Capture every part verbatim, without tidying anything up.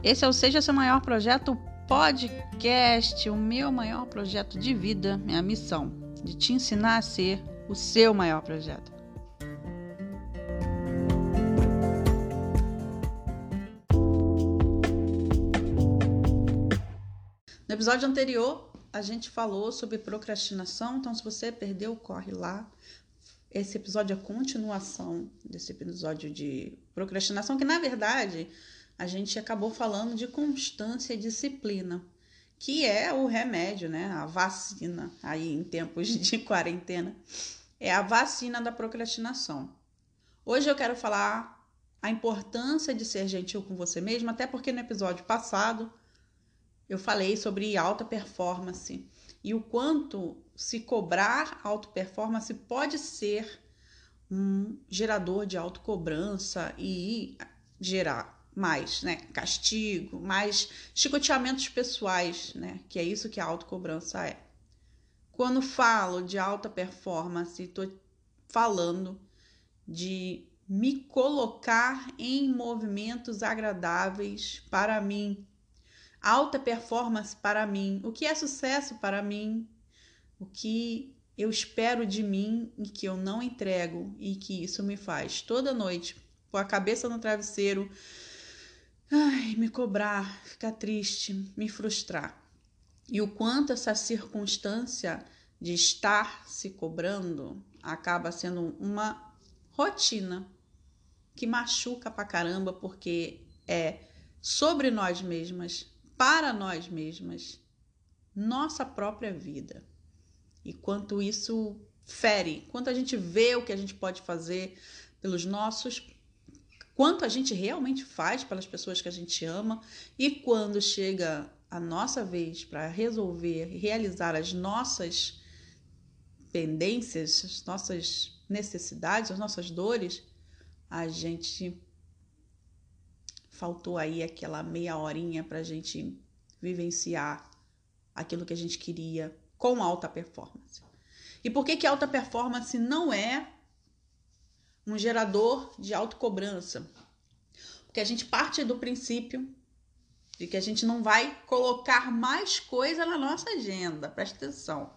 Esse é o Seja Seu Maior Projeto Podcast, o meu maior projeto de vida, minha missão, de te ensinar a ser o seu maior projeto. No episódio anterior, a gente falou sobre procrastinação, então se você perdeu, corre lá. Esse episódio é a continuação desse episódio de procrastinação, que na verdade a gente acabou falando de constância e disciplina, que é o remédio, né? A vacina, aí em tempos de quarentena, é a vacina da procrastinação. Hoje eu quero falar a importância de ser gentil com você mesmo, até porque no episódio passado eu falei sobre alta performance e o quanto se cobrar alta performance pode ser um gerador de autocobrança e gerar mais, né, castigo, mais chicoteamentos pessoais, né, que é isso que a autocobrança é. Quando falo de alta performance, estou falando de me colocar em movimentos agradáveis para mim. Alta performance para mim, o que é sucesso para mim, o que eu espero de mim e que eu não entrego e que isso me faz toda noite, com a cabeça no travesseiro, ai, me cobrar, ficar triste, me frustrar. E o quanto essa circunstância de estar se cobrando acaba sendo uma rotina que machuca pra caramba, porque é sobre nós mesmas, para nós mesmas, nossa própria vida. E quanto isso fere, quanto a gente vê o que a gente pode fazer pelos nossos, quanto a gente realmente faz pelas pessoas que a gente ama, e quando chega a nossa vez para resolver e realizar as nossas pendências, as nossas necessidades, as nossas dores, a gente faltou aí aquela meia horinha para a gente vivenciar aquilo que a gente queria com alta performance. E por que que alta performance não é um gerador de autocobrança? Porque a gente parte do princípio de que a gente não vai colocar mais coisa na nossa agenda. Presta atenção.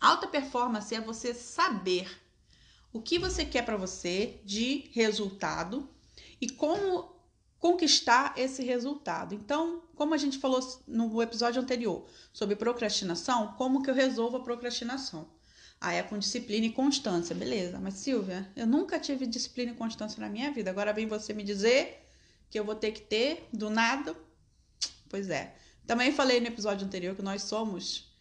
Alta performance é você saber o que você quer para você de resultado e como conquistar esse resultado. Então, como a gente falou no episódio anterior sobre procrastinação, como que eu resolvo a procrastinação? Ah, é com disciplina e constância, beleza. Mas, Silvia, eu nunca tive disciplina e constância na minha vida. Agora vem você me dizer que eu vou ter que ter do nada? Pois é. Também falei no episódio anterior que nós somos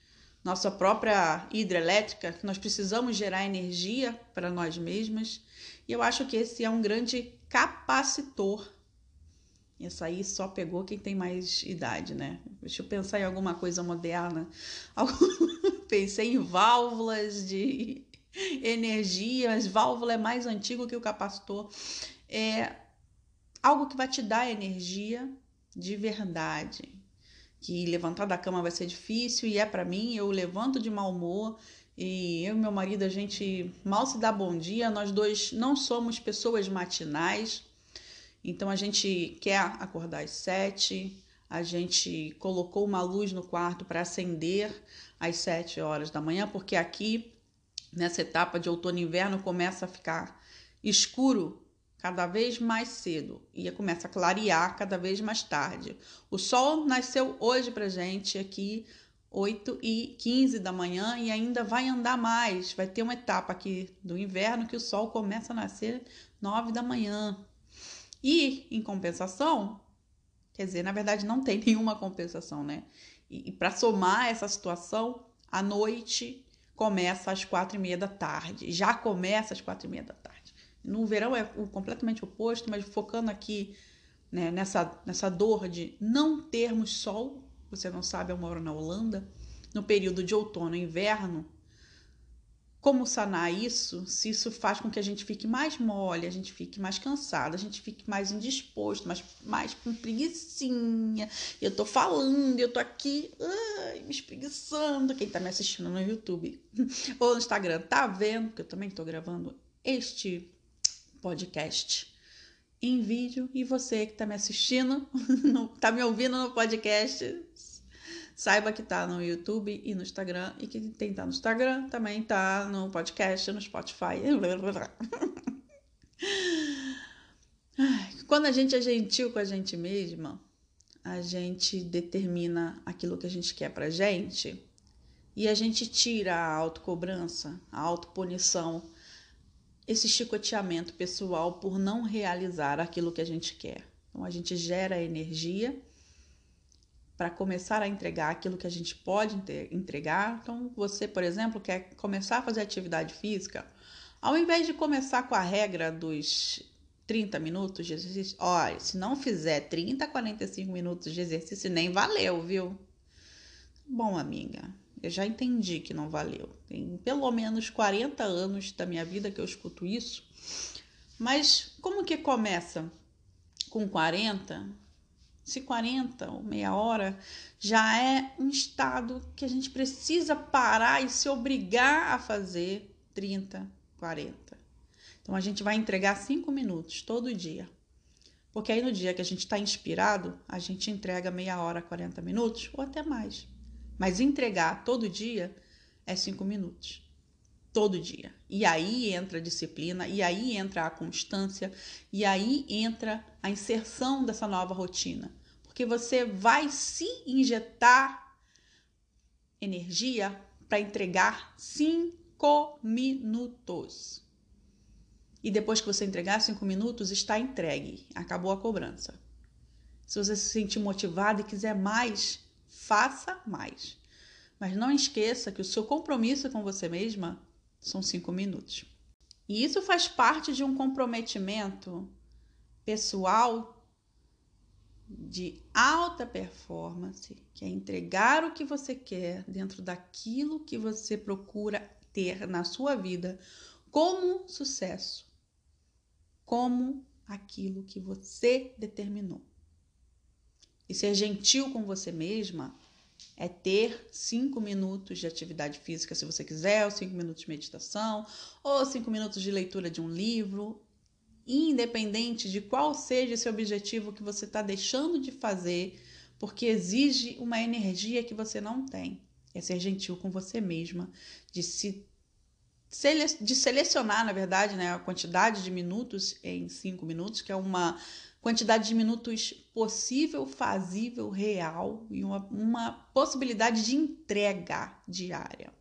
nossa própria hidrelétrica, que nós precisamos gerar energia para nós mesmas. E eu acho que esse é um grande capacitor. Isso aí só pegou quem tem mais idade, né? Deixa eu pensar em alguma coisa moderna. Pensei em válvulas de energia, mas válvula é mais antigo que o capacitor. É algo que vai te dar energia de verdade. Que levantar da cama vai ser difícil, e é pra mim, eu levanto de mau humor, e eu e meu marido, a gente mal se dá bom dia, nós dois não somos pessoas matinais. Então, a gente quer acordar às sete, a gente colocou uma luz no quarto para acender às sete horas da manhã, porque aqui, nessa etapa de outono e inverno, começa a ficar escuro cada vez mais cedo e começa a clarear cada vez mais tarde. O sol nasceu hoje para a gente aqui, oito e quinze da manhã, e ainda vai andar mais. Vai ter uma etapa aqui do inverno que o sol começa a nascer nove da manhã. E, em compensação, quer dizer, na verdade não tem nenhuma compensação, né? E, e para somar essa situação, a noite começa às quatro e meia da tarde. Já começa às quatro e meia da tarde. No verão é o completamente oposto, mas focando aqui, né, nessa, nessa dor de não termos sol. Você não sabe, eu moro na Holanda. No período de outono e inverno, como sanar isso, se isso faz com que a gente fique mais mole, a gente fique mais cansada, a gente fique mais indisposto, mais, mais com preguiçinha. Eu tô falando, eu tô aqui, ai, me espreguiçando. Quem tá me assistindo no YouTube ou no Instagram tá vendo, porque eu também tô gravando este podcast em vídeo. E você que está me assistindo, está me ouvindo no podcast, saiba que está no YouTube e no Instagram. E que tem tá no Instagram também está no podcast, no Spotify. Quando a gente é gentil com a gente mesma, a gente determina aquilo que a gente quer pra gente e a gente tira a autocobrança, a autopunição, esse chicoteamento pessoal por não realizar aquilo que a gente quer. Então, a gente gera energia para começar a entregar aquilo que a gente pode entregar. Então, você, por exemplo, quer começar a fazer atividade física, ao invés de começar com a regra dos trinta minutos de exercício, olha, se não fizer trinta, quarenta e cinco minutos de exercício, nem valeu, viu? Bom, amiga, eu já entendi que não valeu. Tem pelo menos quarenta anos da minha vida que eu escuto isso. Mas como que começa com quarenta? Se quarenta ou meia hora já é um estado que a gente precisa parar e se obrigar a fazer trinta, quarenta. Então, a gente vai entregar cinco minutos todo dia. Porque aí, no dia que a gente está inspirado, a gente entrega meia hora, quarenta minutos ou até mais. Mas entregar todo dia é cinco minutos. Todo dia. E aí entra a disciplina, e aí entra a constância, e aí entra a inserção dessa nova rotina. Porque você vai se injetar energia para entregar cinco minutos. E depois que você entregar cinco minutos, está entregue. Acabou a cobrança. Se você se sentir motivado e quiser mais, faça mais. Mas não esqueça que o seu compromisso com você mesma são cinco minutos. E isso faz parte de um comprometimento pessoal de alta performance, que é entregar o que você quer dentro daquilo que você procura ter na sua vida como sucesso. Como aquilo que você determinou. E ser gentil com você mesma é ter cinco minutos de atividade física, se você quiser, ou cinco minutos de meditação, ou cinco minutos de leitura de um livro, independente de qual seja esse objetivo que você está deixando de fazer, porque exige uma energia que você não tem. É ser gentil com você mesma, de se de selecionar, na verdade, né, a quantidade de minutos em cinco minutos, que é uma quantidade de minutos possível, fazível, real e uma, uma possibilidade de entrega diária.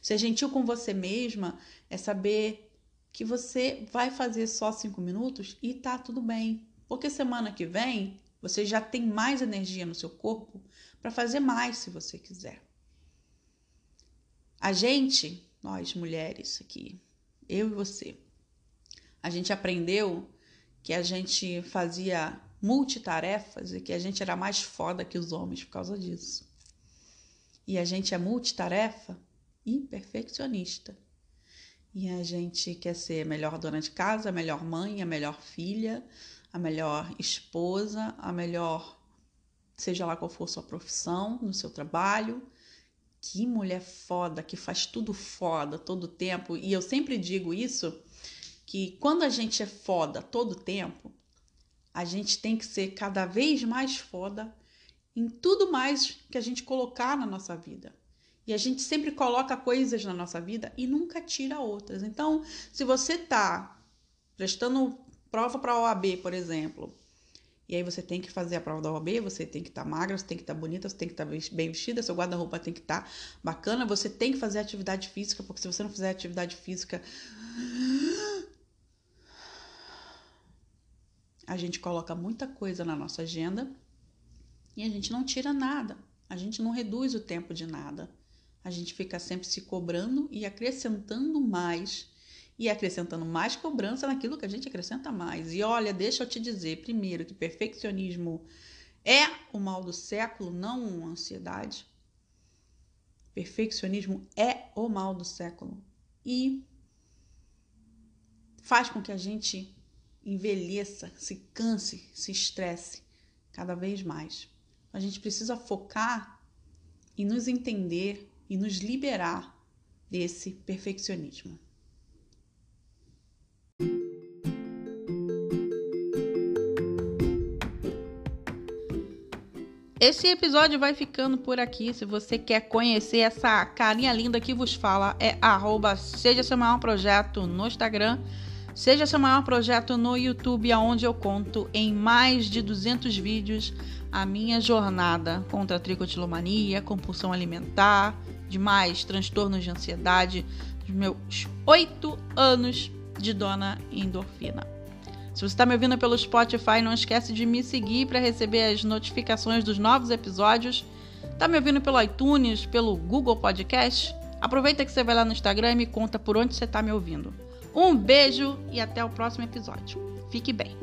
Ser gentil com você mesma é saber que você vai fazer só cinco minutos e tá tudo bem, porque semana que vem você já tem mais energia no seu corpo para fazer mais se você quiser. A gente... Nós, mulheres aqui, eu e você, a gente aprendeu que a gente fazia multitarefas e que a gente era mais foda que os homens por causa disso. E a gente é multitarefa e perfeccionista. E a gente quer ser a melhor dona de casa, a melhor mãe, a melhor filha, a melhor esposa, a melhor, seja lá qual for sua profissão, no seu trabalho. Que mulher foda, que faz tudo foda todo tempo. E eu sempre digo isso, que quando a gente é foda todo tempo, a gente tem que ser cada vez mais foda em tudo mais que a gente colocar na nossa vida. E a gente sempre coloca coisas na nossa vida e nunca tira outras. Então, se você tá prestando prova para a O A B, por exemplo, e aí você tem que fazer a prova da O A B, você tem que estar magra, você tem que estar bonita, você tem que estar bem vestida, seu guarda-roupa tem que estar bacana, você tem que fazer atividade física, porque se você não fizer atividade física, a gente coloca muita coisa na nossa agenda e a gente não tira nada, a gente não reduz o tempo de nada, a gente fica sempre se cobrando e acrescentando mais. E acrescentando mais cobrança naquilo que a gente acrescenta mais. E olha, deixa eu te dizer, primeiro, que perfeccionismo é o mal do século, não uma ansiedade. Perfeccionismo é o mal do século. E faz com que a gente envelheça, se canse, se estresse cada vez mais. A gente precisa focar e nos entender e nos liberar desse perfeccionismo. Esse episódio vai ficando por aqui. Se você quer conhecer essa carinha linda que vos fala, é arroba Seja Seu Maior Projeto no Instagram, Seja Seu Maior Projeto no YouTube, onde eu conto em mais de duzentos vídeos a minha jornada contra a tricotilomania, compulsão alimentar, demais transtornos de ansiedade, dos meus oito anos de dona endorfina. Se você está me ouvindo pelo Spotify, não esquece de me seguir para receber as notificações dos novos episódios. Está me ouvindo pelo iTunes, pelo Google Podcast? Aproveita que você vai lá no Instagram e me conta por onde você está me ouvindo. Um beijo e até o próximo episódio. Fique bem!